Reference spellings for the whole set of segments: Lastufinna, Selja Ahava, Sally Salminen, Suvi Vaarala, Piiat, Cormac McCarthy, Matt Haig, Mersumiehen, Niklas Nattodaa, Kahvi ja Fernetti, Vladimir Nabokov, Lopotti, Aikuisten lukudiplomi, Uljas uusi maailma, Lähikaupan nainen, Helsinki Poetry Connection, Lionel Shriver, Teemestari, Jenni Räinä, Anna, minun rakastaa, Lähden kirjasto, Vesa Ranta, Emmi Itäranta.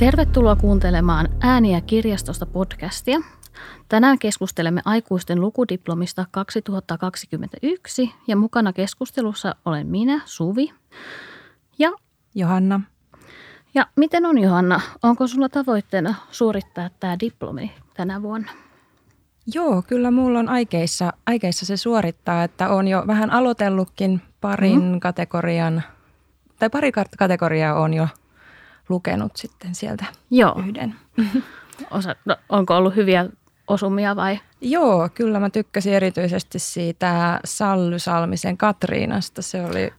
Tervetuloa kuuntelemaan Ääniä kirjastosta podcastia. Tänään keskustelemme aikuisten lukudiplomista 2021 ja mukana keskustelussa olen minä, Suvi ja Johanna. Ja miten on Johanna? Onko sulla tavoitteena suorittaa tämä diplomi tänä vuonna? Joo, kyllä mulla on aikeissa se suorittaa, että olen jo vähän aloitellutkin pari kategoriaa on jo lukenut sitten sieltä. Joo. Yhden. Onko ollut hyviä osumia vai? Joo, kyllä mä tykkäsin erityisesti siitä Sally Salmisen Katriinasta. Se oli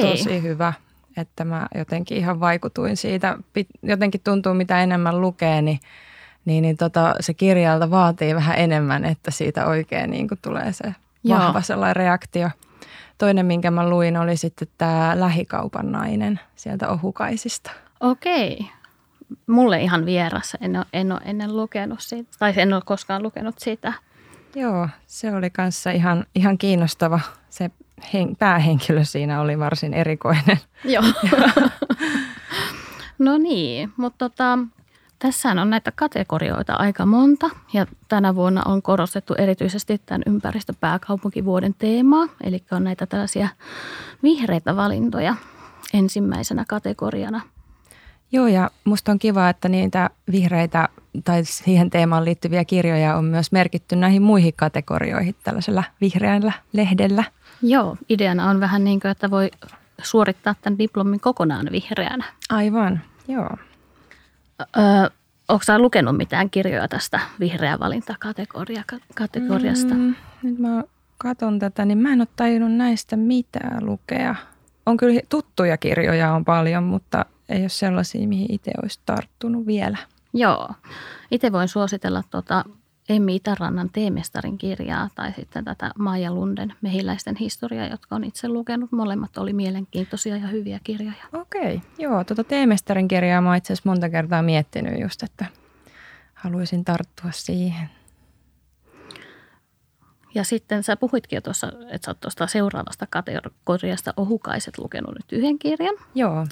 tosi hyvä, että mä jotenkin ihan vaikutuin siitä. Jotenkin tuntuu, mitä enemmän lukee, niin se kirjalta vaatii vähän enemmän, että siitä oikein niin tulee se vahva sellainen reaktio. Toinen, minkä mä luin, oli sitten tämä Lähikaupan nainen sieltä Ohukaisista. Okei. Mulle ihan vieras. En ole ennen lukenut siitä, tai en ole koskaan lukenut sitä. Joo, se oli kanssa ihan kiinnostava. Se päähenkilö siinä oli varsin erikoinen. Joo. No niin, mutta tässä on näitä kategorioita aika monta ja tänä vuonna on korostettu erityisesti tämän ympäristöpääkaupunkivuoden teemaa, eli on näitä tällaisia vihreitä valintoja ensimmäisenä kategoriana. Joo, ja musta on kiva, että niitä vihreitä tai siihen teemaan liittyviä kirjoja on myös merkitty näihin muihin kategorioihin tällaisella vihreällä lehdellä. Joo, ideana on vähän niin kuin, että voi suorittaa tämän diplomin kokonaan vihreänä. Aivan, joo. Oletko sä lukenut mitään kirjoja tästä vihreä valintakategoriasta? Nyt mä katson tätä, niin mä en ole tajunnut näistä mitään lukea. On kyllä tuttuja kirjoja on paljon, mutta ei ole sellaisia, mihin itse olisi tarttunut vielä. Joo. Itse voin suositella Emmi Itärannan Teemestarin kirjaa tai sitten tätä Maija Lunden Mehiläisten historiaa, jotka on itse lukenut. Molemmat oli mielenkiintoisia ja hyviä kirjoja. Okei, joo. Teemestarin kirjaa mä itse asiassa monta kertaa miettinyt just, että haluaisin tarttua siihen. Ja sitten sä puhuitkin jo tuossa, että sä oot tuosta seuraavasta kategoriasta Ohukaiset lukenut nyt yhden kirjan. Joo.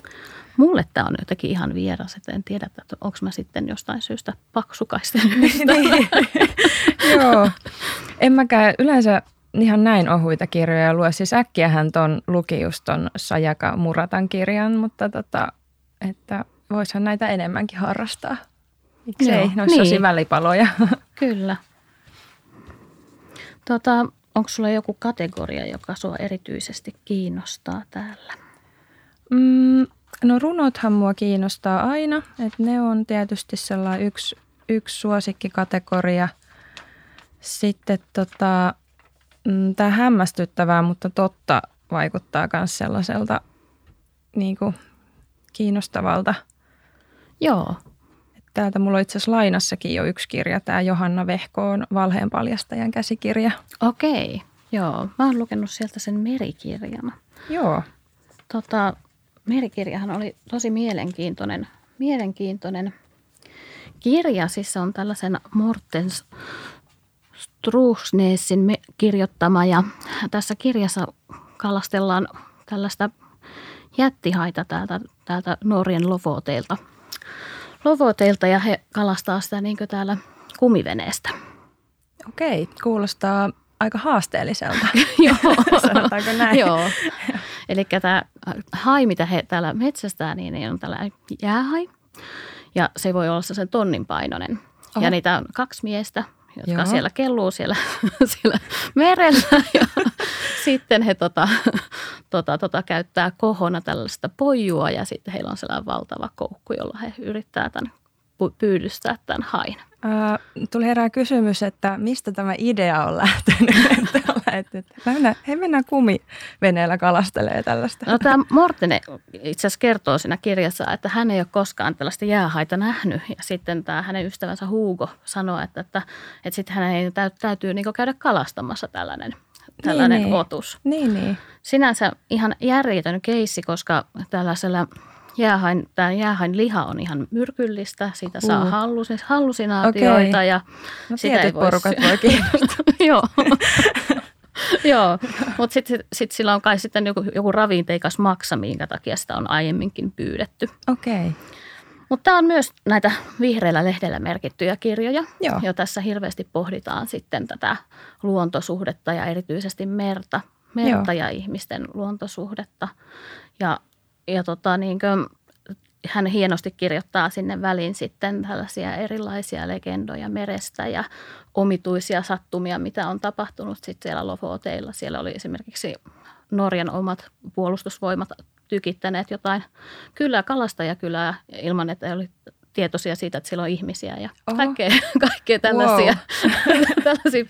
Mulle tämä on jotenkin ihan vieras, että en tiedä, että onko mä sitten jostain syystä paksukaisten syystä. Joo. En mäkään yleensä ihan näin ohuita kirjoja lue. Siis äkkiähän ton luki just ton Sayaka Muratan kirjan, mutta että voisihan näitä enemmänkin harrastaa. Miksei? Ne olisi tosi välipaloja. Kyllä. Onko sulla joku kategoria, joka sua erityisesti kiinnostaa täällä? No runothan mua kiinnostaa aina, että ne on tietysti sellainen yksi suosikkikategoria. Sitten tämä hämmästyttävää, mutta totta vaikuttaa myös sellaiselta niin kuin kiinnostavalta. Joo. Täältä mulla on itse asiassa lainassakin jo yksi kirja, tämä Johanna Vehkoon Valheenpaljastajan käsikirja. Okei, joo. Mä oon lukenut sieltä sen merikirjana. Joo. Merikirjahan oli tosi mielenkiintoinen kirja. Siis se on tällaisen Morten Struxnessin kirjoittama ja tässä kirjassa kalastellaan tällaista jättihaita täältä Norjan Lofooteilta ja he kalastaa sitä niin kuin täällä kumiveneestä. Okei, kuulostaa aika haasteelliselta. Joo. Sanotaanko näin? Joo. Eli tämä hai, mitä he täällä metsästää, niin on tällainen jäähai. Ja se voi olla sen 1 tonnin painoinen. Oho. Ja niitä on 2 miestä, jotka siellä kelluu siellä merellä. Ja sitten he käyttää kohona tällaista poijua ja sitten heillä on sellainen valtava koukku, jolla he yrittää pyydystää tämän hain. Tuli herää kysymys, että mistä tämä idea on lähtenyt? He mennään kumiveneellä kalastelemaan tällaista. No tämä Morten itse asiassa kertoo siinä kirjassa, että hän ei ole koskaan tällaista jäähaita nähnyt. Ja sitten tämä hänen ystävänsä Hugo sanoo, että sitten hänen täytyy niin kuin käydä kalastamassa tällainen otus. Niin. Sinänsä ihan järjetön keissi, koska tällaisella jäähain liha on ihan myrkyllistä. Siitä saa hallusinaatioita. Okay. Ja no tietyt porukat voi kiinnostaa. Joo, mutta sitten sillä on kai sitten joku ravinteikas maksa, minkä takia sitä on aiemminkin pyydetty. Okei. Okay. Mutta tämä on myös näitä vihreällä lehdellä merkittyjä kirjoja, jo tässä hirveästi pohditaan sitten tätä luontosuhdetta ja erityisesti merta ja ihmisten luontosuhdetta. Ja hän hienosti kirjoittaa sinne väliin sitten tällaisia erilaisia legendoja merestä ja omituisia sattumia, mitä on tapahtunut sitten siellä Lofooteilla. Siellä oli esimerkiksi Norjan omat puolustusvoimat tykittäneet jotain kalastajakylää ilman, että oli tietoisia siitä, että siellä on ihmisiä ja kaikkea tällaisia, tällaisia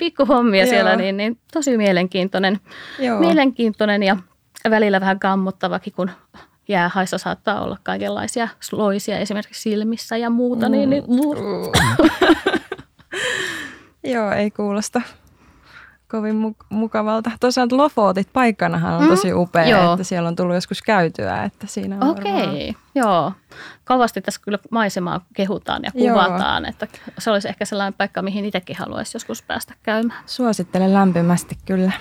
pikkuhommia siellä. Niin tosi mielenkiintoinen ja välillä vähän kammottavakin, kun jäähaissa saattaa olla kaikenlaisia loisia esimerkiksi silmissä ja muuta. Joo, ei kuulosta kovin mukavalta. Tosiaan Lofootit paikkanahan on tosi upea, että siellä on tullut joskus käytyä, että siinä on varmaan. Kovasti tässä kyllä maisemaa kehutaan ja kuvataan, että se olisi ehkä sellainen paikka, mihin itsekin haluaisi joskus päästä käymään. Suosittelen lämpimästi kyllä.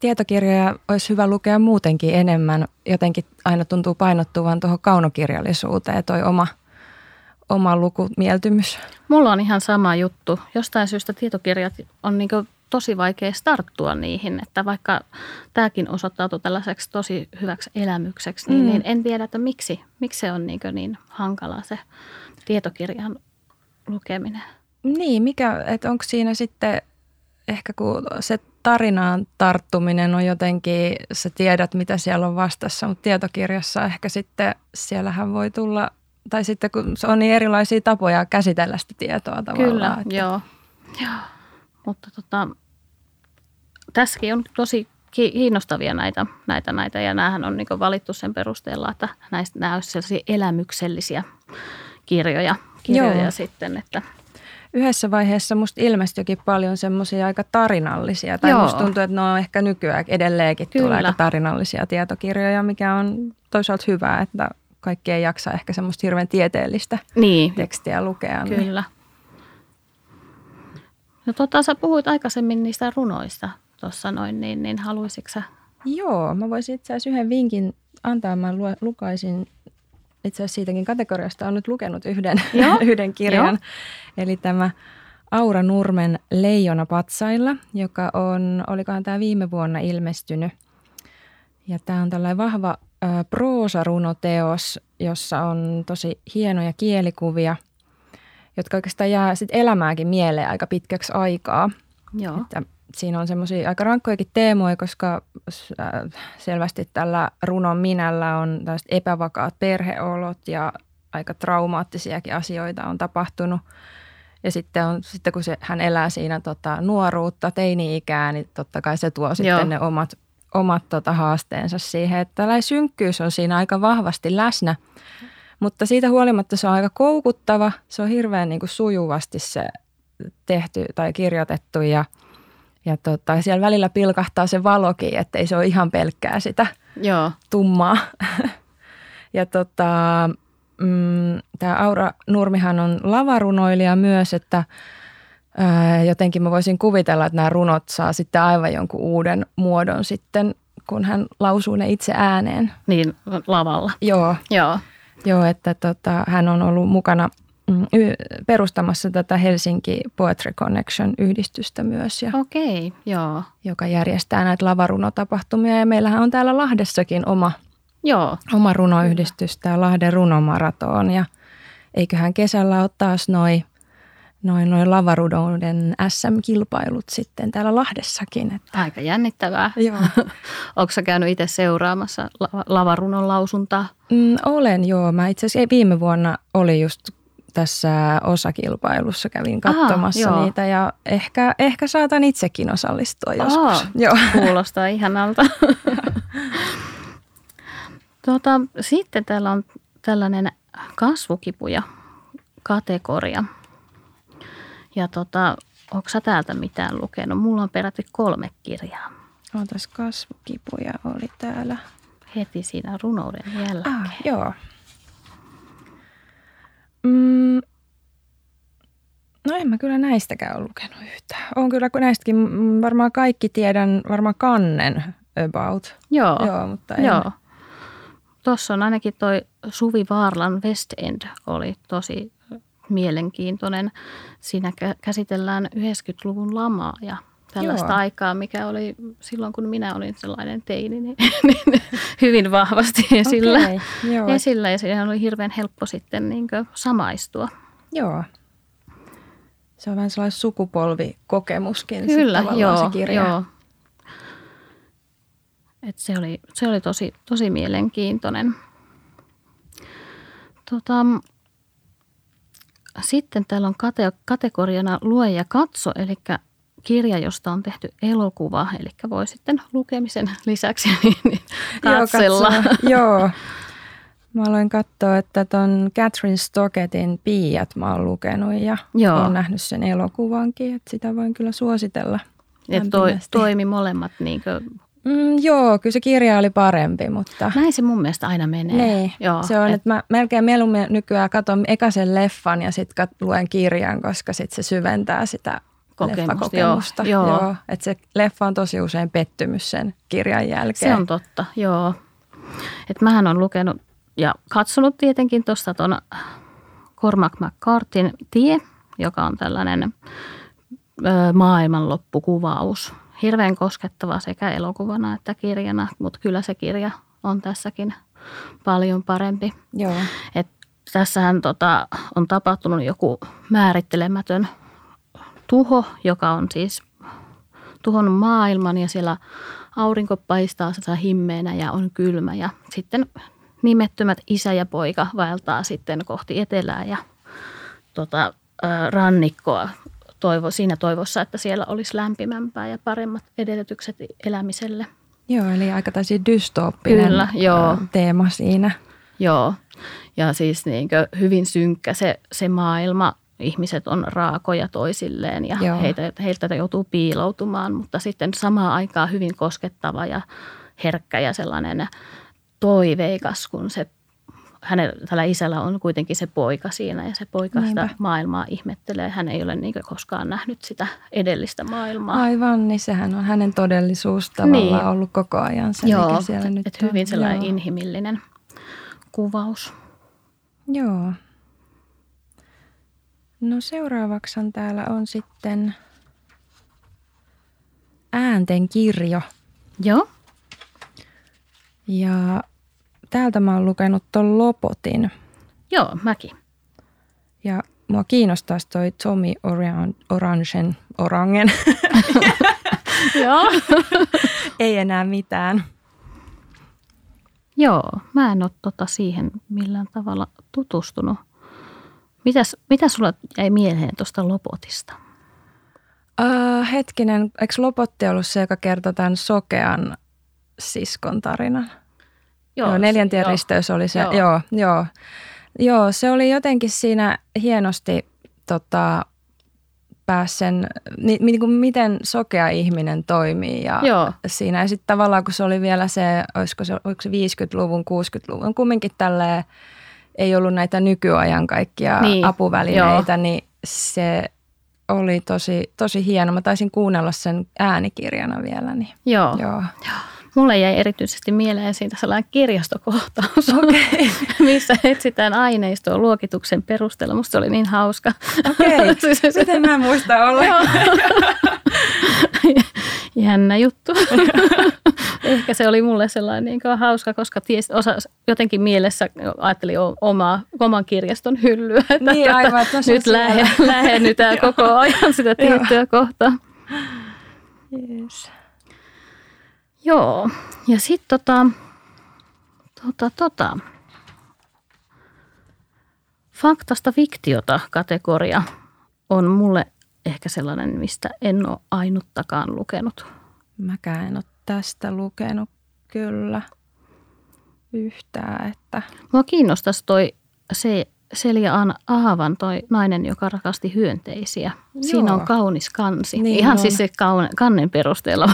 Tietokirjoja olisi hyvä lukea muutenkin enemmän. Jotenkin aina tuntuu painottuvan tuohon kaunokirjallisuuteen toi oma lukumieltymys. Mulla on ihan sama juttu. Jostain syystä tietokirjat on tosi vaikea starttua niihin, että vaikka tämäkin osoittautui tällaiseksi tosi hyväksi elämykseksi, niin en tiedä, että miksi se on niin hankalaa se tietokirjan lukeminen. Niin, että onko siinä sitten ehkä kun se tarinaan tarttuminen on jotenkin, sä tiedät mitä siellä on vastassa, mutta tietokirjassa ehkä sitten siellähän voi tulla, tai sitten kun se on niin erilaisia tapoja käsitellä sitä tietoa tavallaan. Kyllä, että mutta tässäkin on tosi kiinnostavia näitä ja näähän on valittu sen perusteella, että nämä olisivat sellaisia elämyksellisiä kirjoja sitten, että yhdessä vaiheessa musta ilmestyikin paljon semmoisia aika tarinallisia, tai musta tuntuu, että ne on ehkä nykyään edelleenkin tulee aika tarinallisia tietokirjoja, mikä on toisaalta hyvä, että kaikki ei jaksa ehkä semmoista hirveän tieteellistä tekstiä lukea. Kyllä. No sä puhuit aikaisemmin niistä runoista tuossa noin, niin haluaisitko sä? Joo, mä voisin itse asiassa yhden vinkin antaa, mä lukaisin. Itse asiassa siitäkin kategoriasta olen nyt lukenut yhden kirjan, eli tämä Aura Nurmen Leijonapatsailla, joka on, olikohan tämä viime vuonna ilmestynyt. Ja tämä on tällainen vahva proosarunoteos, jossa on tosi hienoja kielikuvia, jotka oikeastaan jää sitten elämääkin mieleen aika pitkäksi aikaa. Joo. Että siinä on semmoisia aika rankkojakin teemoja, koska selvästi tällä runon minällä on tällaiset epävakaat perheolot ja aika traumaattisiakin asioita on tapahtunut. Ja sitten kun hän elää siinä nuoruutta, teini-ikää, niin totta kai se tuo sitten ne omat haasteensa siihen. Että tällainen synkkyys on siinä aika vahvasti läsnä, mutta siitä huolimatta se on aika koukuttava. Se on hirveän sujuvasti se tehty tai kirjoitettu ja siellä välillä pilkahtaa se valokin, ettei se ole ihan pelkkää sitä tummaa. Ja tämä Aura Nurmihan on lavarunoilija myös, että jotenkin mä voisin kuvitella, että nämä runot saa sitten aivan jonkun uuden muodon sitten, kun hän lausuu ne itse ääneen. Niin, lavalla. Joo, että hän on ollut mukana perustamassa tätä Helsinki Poetry Connection -yhdistystä myös. Joka järjestää näitä lavarunotapahtumia. Ja meillähän on täällä Lahdessakin oma runoyhdistys, tämä Lahden runomaraton. Ja eiköhän kesällä ole taas noin lavarunoiden SM-kilpailut sitten täällä Lahdessakin. Että aika jännittävää. Oletko sä käynyt itse seuraamassa lavarunon lausuntaa? Olen. Mä itse asiassa viime vuonna oli just tässä osakilpailussa kävin katsomassa niitä ja ehkä saatan itsekin osallistua joskus. Kuulostaa ihanalta. Sitten täällä on tällainen kasvukipuja kategoria. Ja onko sä täältä mitään lukenut? Mulla on peräti 3 kirjaa. Ootas, kasvukipuja oli täällä. Heti siinä runouden jälkeen. No en mä kyllä näistäkään ole lukenut yhtään. Olen kyllä näistäkin varmaan kaikki tiedän, varmaan kannen about. Joo, mutta en. Tuossa on ainakin toi Suvi Vaaralan West End oli tosi mielenkiintoinen. Siinä käsitellään 90-luvun lamaa ja tällaista aikaa, mikä oli silloin, kun minä olin sellainen teini, niin hyvin vahvasti esillä. Ja siihen oli hirveän helppo sitten niin kuin samaistua. Joo. Se on vähän sellainen sukupolvikokemuskin. Kyllä, se kirja. Et se oli tosi mielenkiintoinen. Sitten täällä on kategoriana lue ja katso, eli kirja, josta on tehty elokuva, eli voi sitten lukemisen lisäksi niin katsella. Joo. Mä aloin katsoa, että ton Catherine Stockettin Piiat mä oon lukenut ja oon nähnyt sen elokuvankin, että sitä voin kyllä suositella. Ja toimi molemmat niinkö? Joo, kyllä se kirja oli parempi, mutta... Näin se mun mielestä aina menee. Niin, joo, se on, että mä melkein mieluummin nykyään katson eka sen leffan ja sitten luen kirjan, koska sitten se syventää sitä leffakokemusta. Joo. Että se leffa on tosi usein pettymys sen kirjan jälkeen. Se on totta, joo. Että mähän on lukenut ja katsonut tietenkin tuosta ton Cormac McCarthyn Tie, joka on tällainen maailmanloppukuvaus. Hirveän koskettava sekä elokuvana että kirjana, mutta kyllä se kirja on tässäkin paljon parempi. Joo. Et tässähän on tapahtunut joku määrittelemätön tuho, joka on siis tuhonnut maailman ja siellä aurinko paistaa sitä himmeenä ja on kylmä. Ja sitten nimettömät isä ja poika vaeltaa sitten kohti etelää ja rannikkoa. Siinä toivossa, että siellä olisi lämpimämpää ja paremmat edellytykset elämiselle. Joo, eli aika täysin dystooppinen teema siinä. Joo, ja siis niin kuin hyvin synkkä se maailma. Ihmiset on raakoja toisilleen ja heiltä joutuu piiloutumaan, mutta sitten samaan aikaan hyvin koskettava ja herkkä ja sellainen toiveikas, kun se tällä isällä on kuitenkin se poika siinä ja se poika sitä maailmaa ihmettelee. Hän ei ole niin koskaan nähnyt sitä edellistä maailmaa. Aivan, niin sehän on hänen todellisuus tavallaan ollut koko ajan se, mikä siellä nyt on. Hyvin sellainen inhimillinen kuvaus. Joo. No seuraavaksi täällä on sitten äänten kirjo. Joo. Ja... Täältä mä oon lukenut ton Lopotin. Joo, mäkin. Ja mua kiinnostaisi toi Tommy Orangen. Joo. Ei enää mitään. Joo, mä en ole siihen millään tavalla tutustunut. Mitä sulla jäi mieleen tuosta Lopotista? Hetkinen, eikö Lopotti ollut se, joka kertoi tämän sokean siskon tarinan? Joo, Neljäntien risteys oli se. Joo, se oli jotenkin siinä hienosti miten sokea ihminen toimii. Ja siinä sitten tavallaan, kun se oli vielä se, oliko se 50-luvun, 60-luvun, kumminkin tälleen ei ollut näitä nykyajan kaikkia apuvälineitä, niin se oli tosi hieno. Mä taisin kuunnella sen äänikirjana vielä. Niin. Joo. Mulle jäi erityisesti mieleen siitä sellainen kirjastokohtaus, missä etsitään aineistoa luokituksen perusteella. Musta se oli niin hauska. Okei, miten mä en muista ollenkaan. Jännä juttu. Ehkä se oli mulle sellainen niin kuin hauska, koska jotenkin mielessä ajattelin oman kirjaston hyllyä. Niin, aivan, nyt lähennytään koko ajan sitä tiettyä kohtaa. Yes. Joo, ja sitten faktasta fiktiota -kategoria on mulle ehkä sellainen, mistä en ole ainuttakaan lukenut. Mäkään en ole tästä lukenut kyllä yhtään, että... Mua kiinnostaisi se Selja Ahavan toi Nainen, joka rakasti hyönteisiä. Joo. Siinä on kaunis kansi. Niin ihan on. Siis se kannen perusteella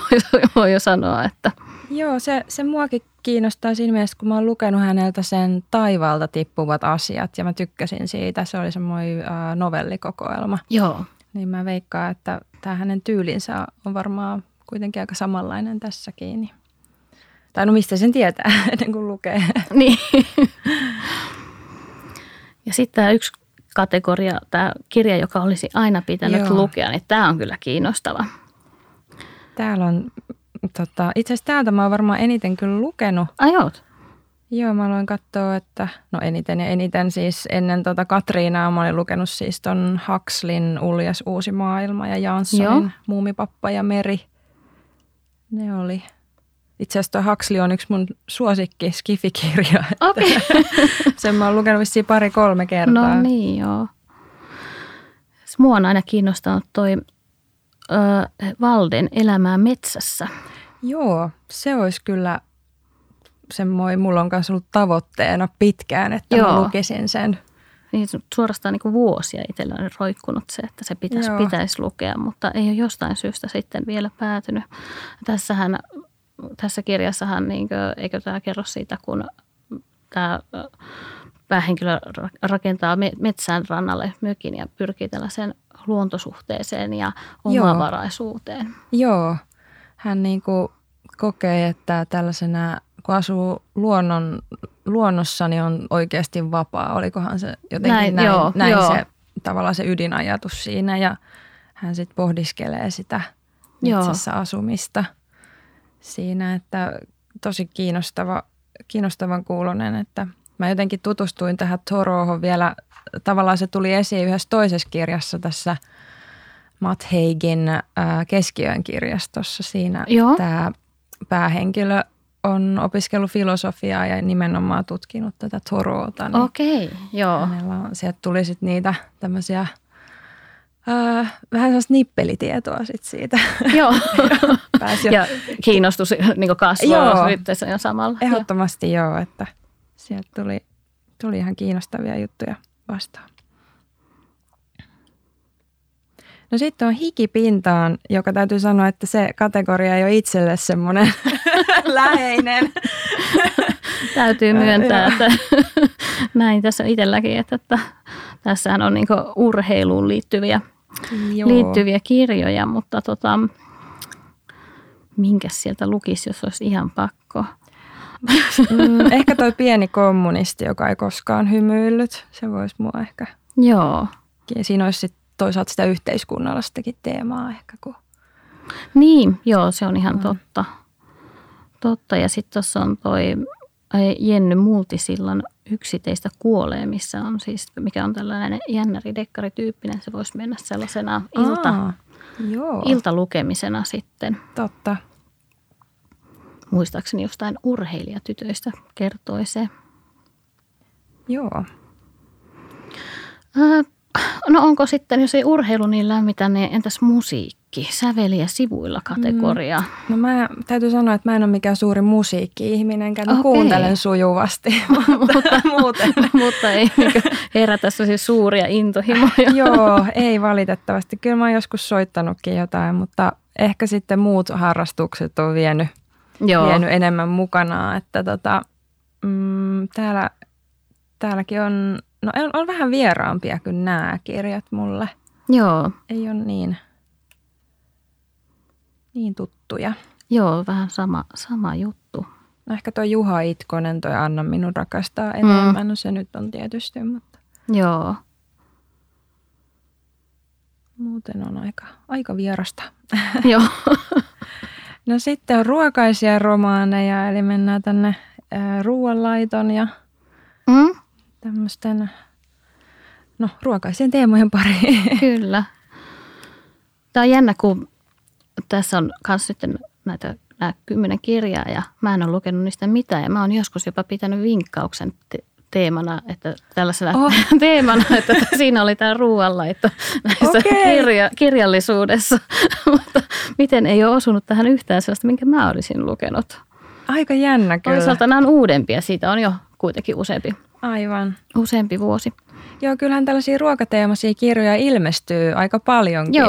voi jo sanoa, että... Joo, se muakin kiinnostaa siinä mielessä, kun mä oon lukenut häneltä sen Taivaalta tippuvat asiat. Ja mä tykkäsin siitä. Se oli semmoinen novellikokoelma. Joo. Niin mä veikkaan, että tämä hänen tyylinsä on varmaan kuitenkin aika samanlainen tässäkin. Tai no mistä sen tietää ennen kuin lukee. Niin. Ja sitten tämä yksi kategoria, tämä kirja, joka olisi aina pitänyt lukea, niin tämä on kyllä kiinnostava. Täällä on, itse asiassa täältä mä oon varmaan eniten kyllä lukenut. Ai oot? Joo, mä aloin katsoa, että no eniten siis ennen Katriinaa mä olin lukenut siis ton Huxleyn Uljas uusi maailma ja Janssonin Muumipappa ja Meri. Ne oli. Itse asiassa tuo Huxley on yksi mun suosikki skifikirja. Okei. Okay. Sen mä oon lukenut vissiin 2-3 kertaa. No niin, joo. Mua on aina kiinnostanut toi Walden elämää metsässä. Joo, se olisi kyllä semmoinen, mulla on kanssa ollut tavoitteena pitkään, että mä lukisin sen. Niin, suorastaan niin kuin vuosia itsellä on roikkunut se, että se pitäisi lukea, mutta ei ole jostain syystä sitten vielä päätynyt. Tässä kirjassahan, niin kuin, eikö tämä kerro siitä, kun tämä päähenkilö rakentaa metsään rannalle mökin ja pyrkii tällaiseen luontosuhteeseen ja omavaraisuuteen. Joo. Hän niin kuin kokee, että tällaisena, kun asuu luonnossa, niin on oikeasti vapaa. Olikohan se jotenkin näin se tavallaan se ydinajatus siinä, ja hän sitten pohdiskelee sitä metsässä asumista. Siinä, että tosi kiinnostavan kuulonen, että mä jotenkin tutustuin tähän Thoreauhon vielä, tavallaan se tuli esiin yhdessä toisessa kirjassa tässä Matt Haigin Keskiöön kirjastossa. Siinä tämä päähenkilö on opiskellut filosofiaa ja nimenomaan tutkinut tätä Thoreauta. Niin hänellä on, sieltä tuli sitten niitä tämmöisiä vähän sellaista nippelitietoa sit siitä. Joo. Ja kiinnostus niin kasvaa yhteensä jo samalla. Ehdottomasti että sieltä tuli ihan kiinnostavia juttuja vastaan. No sitten on hikipintaan, joka täytyy sanoa, että se kategoria ei ole itselle semmoinen läheinen. Täytyy myöntää, että näin tässä on itselläkin, että tässähän on niinku urheiluun liittyviä kirjoja, mutta minkäs sieltä lukisi, jos olisi ihan pakko? Ehkä toi Pieni kommunisti, joka ei koskaan hymyillyt, se voisi mua ehkä. Joo. Siinä olisi sitten toisaalta sitä yhteiskunnallistakin teemaa ehkä. Kun niin, se on ihan totta. Totta, ja sitten tuossa on toi Jenny Multisillan Yksi teistä kuolee, missä on siis, mikä on tällainen jännäri-dekkarityyppinen, se voisi mennä sellaisena iltalukemisena sitten. Totta. Muistaakseni jostain urheilijatytöistä kertoi se. Joo. No onko sitten, jos ei urheilu niin lämmitä, niin entäs musiikki, säveliä sivuilla kategoria? No mä täytyy sanoa, että mä en ole mikään suuri musiikki-ihminen, kuuntelen sujuvasti, mutta muuten. Mutta ei herätä siis suuria intohimoja. Joo, ei valitettavasti. Kyllä mä oon joskus soittanutkin jotain, mutta ehkä sitten muut harrastukset on vienyt enemmän mukanaan. Että täälläkin on. No on vähän vieraampia kuin nämä kirjat mulle. Joo. Ei ole niin tuttuja. Joo, vähän sama juttu. No ehkä tuo Juha Itkonen, toi Anna minun rakastaa enemmän. No se nyt on tietysti, mutta joo. Muuten on aika vierasta. Joo. No sitten on ruokaisia romaaneja, eli mennään tänne ruoanlaiton ja tämmöisten, ruokaisien teemojen pariin. Kyllä. Tämä on jännä, kun tässä on myös sitten nämä 10 kirjaa, ja mä en ole lukenut niistä mitään, ja mä oon joskus jopa pitänyt vinkkauksen teemana, että tällaisena teemana, että siinä oli tämä ruoanlaitto näissä kirjallisuudessa. Mutta miten ei ole osunut tähän yhtään sellaista, minkä mä olisin lukenut. Aika jännä kyllä. Toisaalta nämä on uudempia, siitä on jo kuitenkin useampi. Aivan. Useampi vuosi. Joo, kyllähän tällaisia ruokateemaisia kirjoja ilmestyy aika paljonkin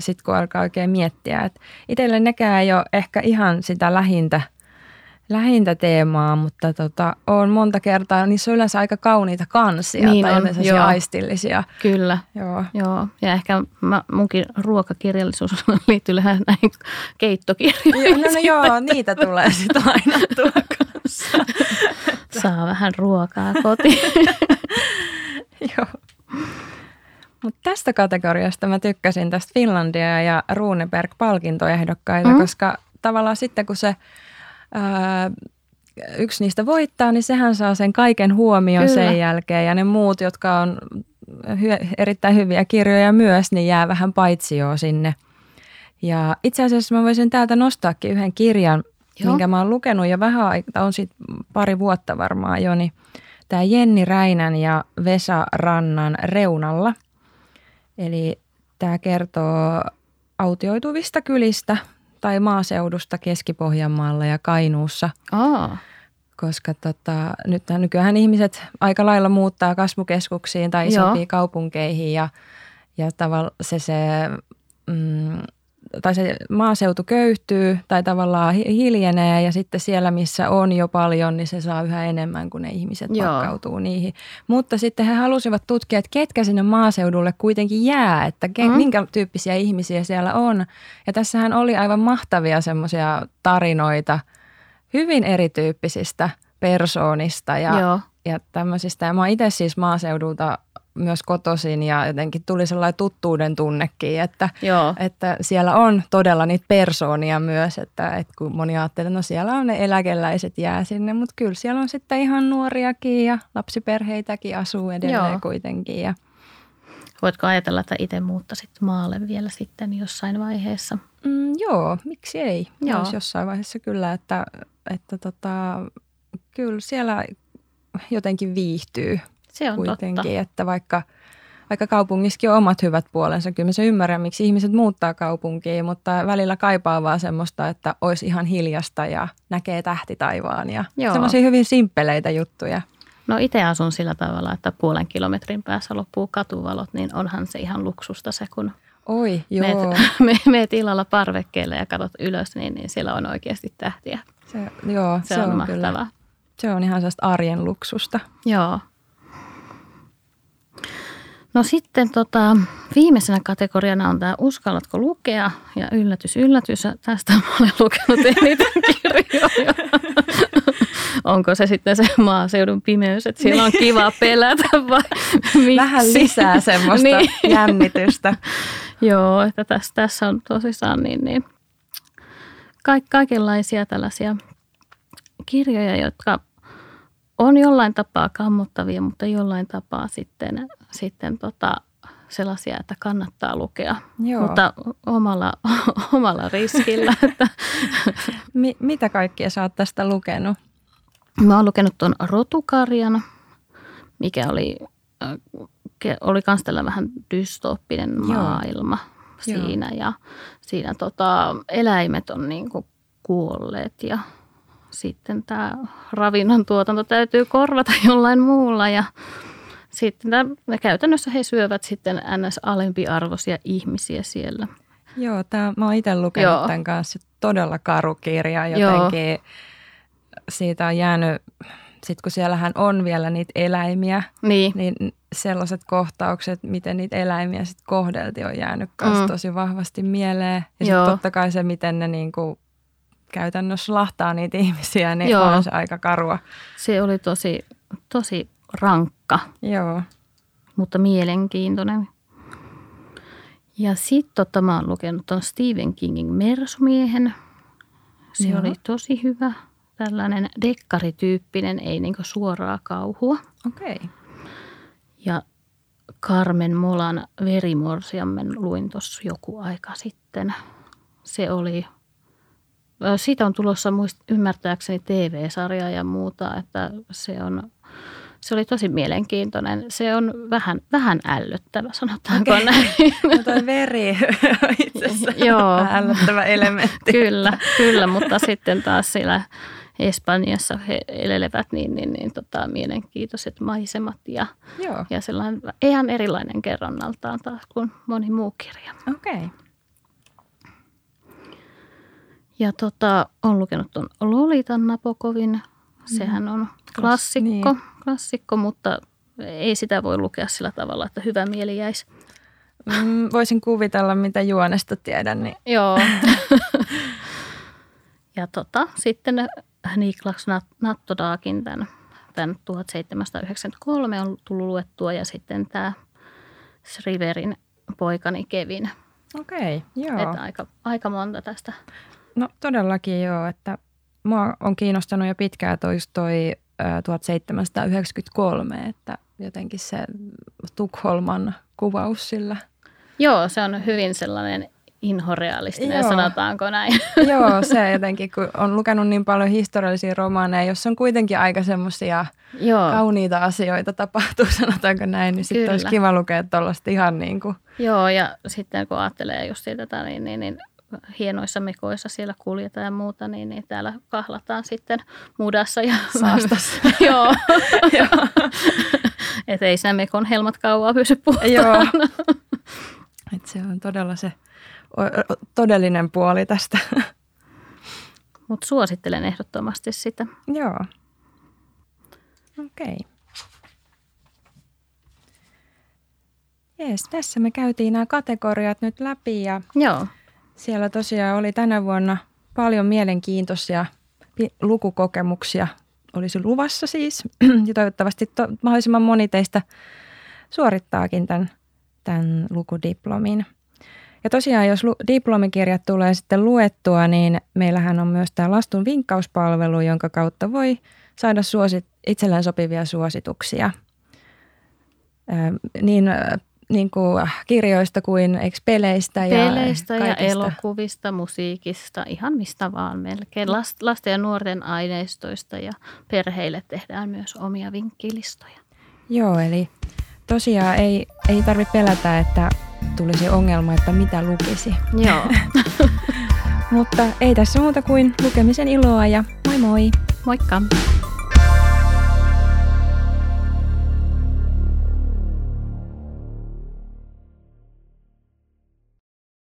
sitten kun alkaa oikein miettiä. Itselle nekään ei ole ehkä ihan sitä lähintä lähintä teemaa, mutta on monta kertaa, niissä on yleensä aika kauniita kansia niin tai on aistillisia. Kyllä, joo. Ja ehkä munkin ruokakirjallisuus liittyy lähes näihin keittokirjoihin. Joo, niitä tulee sitten aina tuolla kanssa. Saa vähän ruokaa kotiin. Joo. Mutta tästä kategoriasta mä tykkäsin tästä Finlandia ja Runeberg-palkintoehdokkaita, koska tavallaan sitten kun se yksi niistä voittaa, niin sehän saa sen kaiken huomion sen jälkeen. Ja ne muut, jotka on erittäin hyviä kirjoja myös, niin jää vähän paitsioon sinne. Ja itse asiassa mä voisin täältä nostaakin yhden kirjan, minkä mä oon lukenut jo vähän aikaa, on siitä pari vuotta varmaan jo, niin tämä Jenni Räinän ja Vesa Rannan Reunalla. Eli tämä kertoo autioituvista kylistä tai maaseudusta Keski-Pohjanmaalla ja Kainuussa. Koska nyt nykyään ihmiset aika lailla muuttaa kasvukeskuksiin tai isompiin kaupunkeihin ja se maaseutu köyhtyy tai tavallaan hiljenee ja sitten siellä, missä on jo paljon, niin se saa yhä enemmän, kun ne ihmiset pakkautuu niihin. Mutta sitten he halusivat tutkia, että ketkä sinne maaseudulle kuitenkin jää, että minkä tyyppisiä ihmisiä siellä on. Ja tässähän oli aivan mahtavia semmoisia tarinoita hyvin erityyppisistä persoonista ja tämmöisistä. Ja mä oon itse siis maaseudulta myös kotoisin ja jotenkin tuli sellainen tuttuuden tunnekin, että siellä on todella niitä persoonia myös, että kun moni ajattelee, no siellä on ne eläkeläiset jää sinne, mutta kyllä siellä on sitten ihan nuoriakin ja lapsiperheitäkin asuu edelleen kuitenkin. Ja voitko ajatella, että itse muuttasit maalle vielä sitten jossain vaiheessa? Joo, miksi ei? Olisi jossain vaiheessa kyllä, että kyllä siellä jotenkin viihtyy. Se on kuitenkin, totta. Että vaikka kaupungissakin on omat hyvät puolensa, kyllä mä se ymmärrän, miksi ihmiset muuttaa kaupunkiin, mutta välillä kaipaa vaan semmoista, että olisi ihan hiljasta ja näkee tähtitaivaan ja semmoisia hyvin simppeleitä juttuja. No itse asun sillä tavalla, että 0,5 kilometrin päässä loppuu katuvalot, niin onhan se ihan luksusta se, kun meet illalla parvekkeelle ja katot ylös, niin siellä on oikeasti tähtiä. Se on mahtavaa. Kyllä. Se on ihan sellaista arjen luksusta. Joo. No sitten viimeisenä kategoriana on tämä uskallatko lukea ja yllätys, yllätys. Tästä mä olen lukenut eniten kirjoja. Onko se sitten se maaseudun pimeys, että siellä on kiva pelätä vai miksi? Vähän lisää semmoista jännitystä. Joo, että tässä on tosissaan niin kaikenlaisia tällaisia kirjoja, jotka on jollain tapaa kammottavia, mutta jollain tapaa sitten sellaisia, että kannattaa lukea, mutta omalla riskillä. Että. Mitä kaikkea sä oot tästä lukenut? Mä oon lukenut tuon Rotukarjan, mikä oli kans tällä vähän dystooppinen maailma siinä. Ja siinä eläimet on niinku kuolleet ja sitten tämä ravinnon tuotanto täytyy korvata jollain muulla ja sitten käytännössä he syövät sitten NS-alempiarvoisia ihmisiä siellä. Joo, mä oon itse lukenut tämän kanssa todella karu kirja jotenkin. Siitä on jäänyt, sit kun siellähän on vielä niitä eläimiä, niin sellaiset kohtaukset, miten niitä eläimiä sitten kohdeltiin on jäänyt kanssa tosi vahvasti mieleen. Ja sitten totta kai se, miten ne niinku käytännössä lahtaa niitä ihmisiä, niin on se aika karua. Se oli tosi rankka, mutta mielenkiintoinen. Ja sitten mä oon lukenut tuon Stephen Kingin Mersumiehen. Se oli tosi hyvä, tällainen dekkarityyppinen, ei niinku suoraa kauhua. Okei. Ja Carmen Molan Verimorsiammen luin tuossa joku aika sitten. Se oli. Siitä on tulossa ymmärtääkseni TV-sarjaa ja muuta, että se oli tosi mielenkiintoinen. Se on vähän ällöttävä, sanotaanko näin. No toi veri itse asiassa ällöttävä elementti. Kyllä, mutta sitten taas siellä Espanjassa he elelevät niin mielenkiintoiset maisemat ja sellainen ihan erilainen kerronnaltaan taas kuin moni muu kirja. Okei. Ja olen lukenut tuon Lolitan Nabokovin. Sehän on klassikko, mutta ei sitä voi lukea sillä tavalla, että hyvä mieli jäisi. Voisin kuvitella, mitä juonesta tiedän. Niin. Joo. Ja sitten Niklas Nattodaakin tämän 1793 on tullut luettua ja sitten tämä Shriverin poikani Kevin. Okei, joo. Että aika monta tästä. No todellakin joo, että mua on kiinnostanut jo pitkään toi 1793, että jotenkin se Tukholman kuvaus sillä. Joo, se on hyvin sellainen inhorealistinen, joo. Sanotaanko näin. Joo, se jotenkin, kun on lukenut niin paljon historiallisia romaaneja, jossa on kuitenkin aika semmoisia kauniita asioita tapahtuu, sanotaanko näin, niin sitten olisi kiva lukea tuollaista ihan niin kuin. Joo, ja sitten kun ajattelee just tätä, niin hienoissa mekoissa siellä kuljetaan ja muuta, niin täällä kahlataan sitten mudassa ja saastassa. Joo. Että ei siinä mekon helmat kauaa pysy puhtaana. Joo. Että se on todella se todellinen puoli tästä. Mutta suosittelen ehdottomasti sitä. Joo. Okei. Jees, tässä me käytiin nämä kategoriat nyt läpi ja joo. Siellä tosiaan oli tänä vuonna paljon mielenkiintoisia lukukokemuksia. Olisi luvassa siis ja toivottavasti mahdollisimman moni teistä suorittaakin tämän lukudiplomin. Ja tosiaan, jos diplomikirjat tulee sitten luettua, niin meillähän on myös tämä Lastun vinkkauspalvelu, jonka kautta voi saada itselleen sopivia suosituksia. Niin kuin kirjoista kuin peleistä ja kaikista. Ja elokuvista, musiikista, ihan mistä vaan melkein. Lasten ja nuorten aineistoista ja perheille tehdään myös omia vinkkilistoja. Joo, eli tosiaan ei tarvitse pelätä, että tulisi ongelma, että mitä lukisi. Joo. Mutta ei tässä muuta kuin lukemisen iloa ja moi moi! Moikka!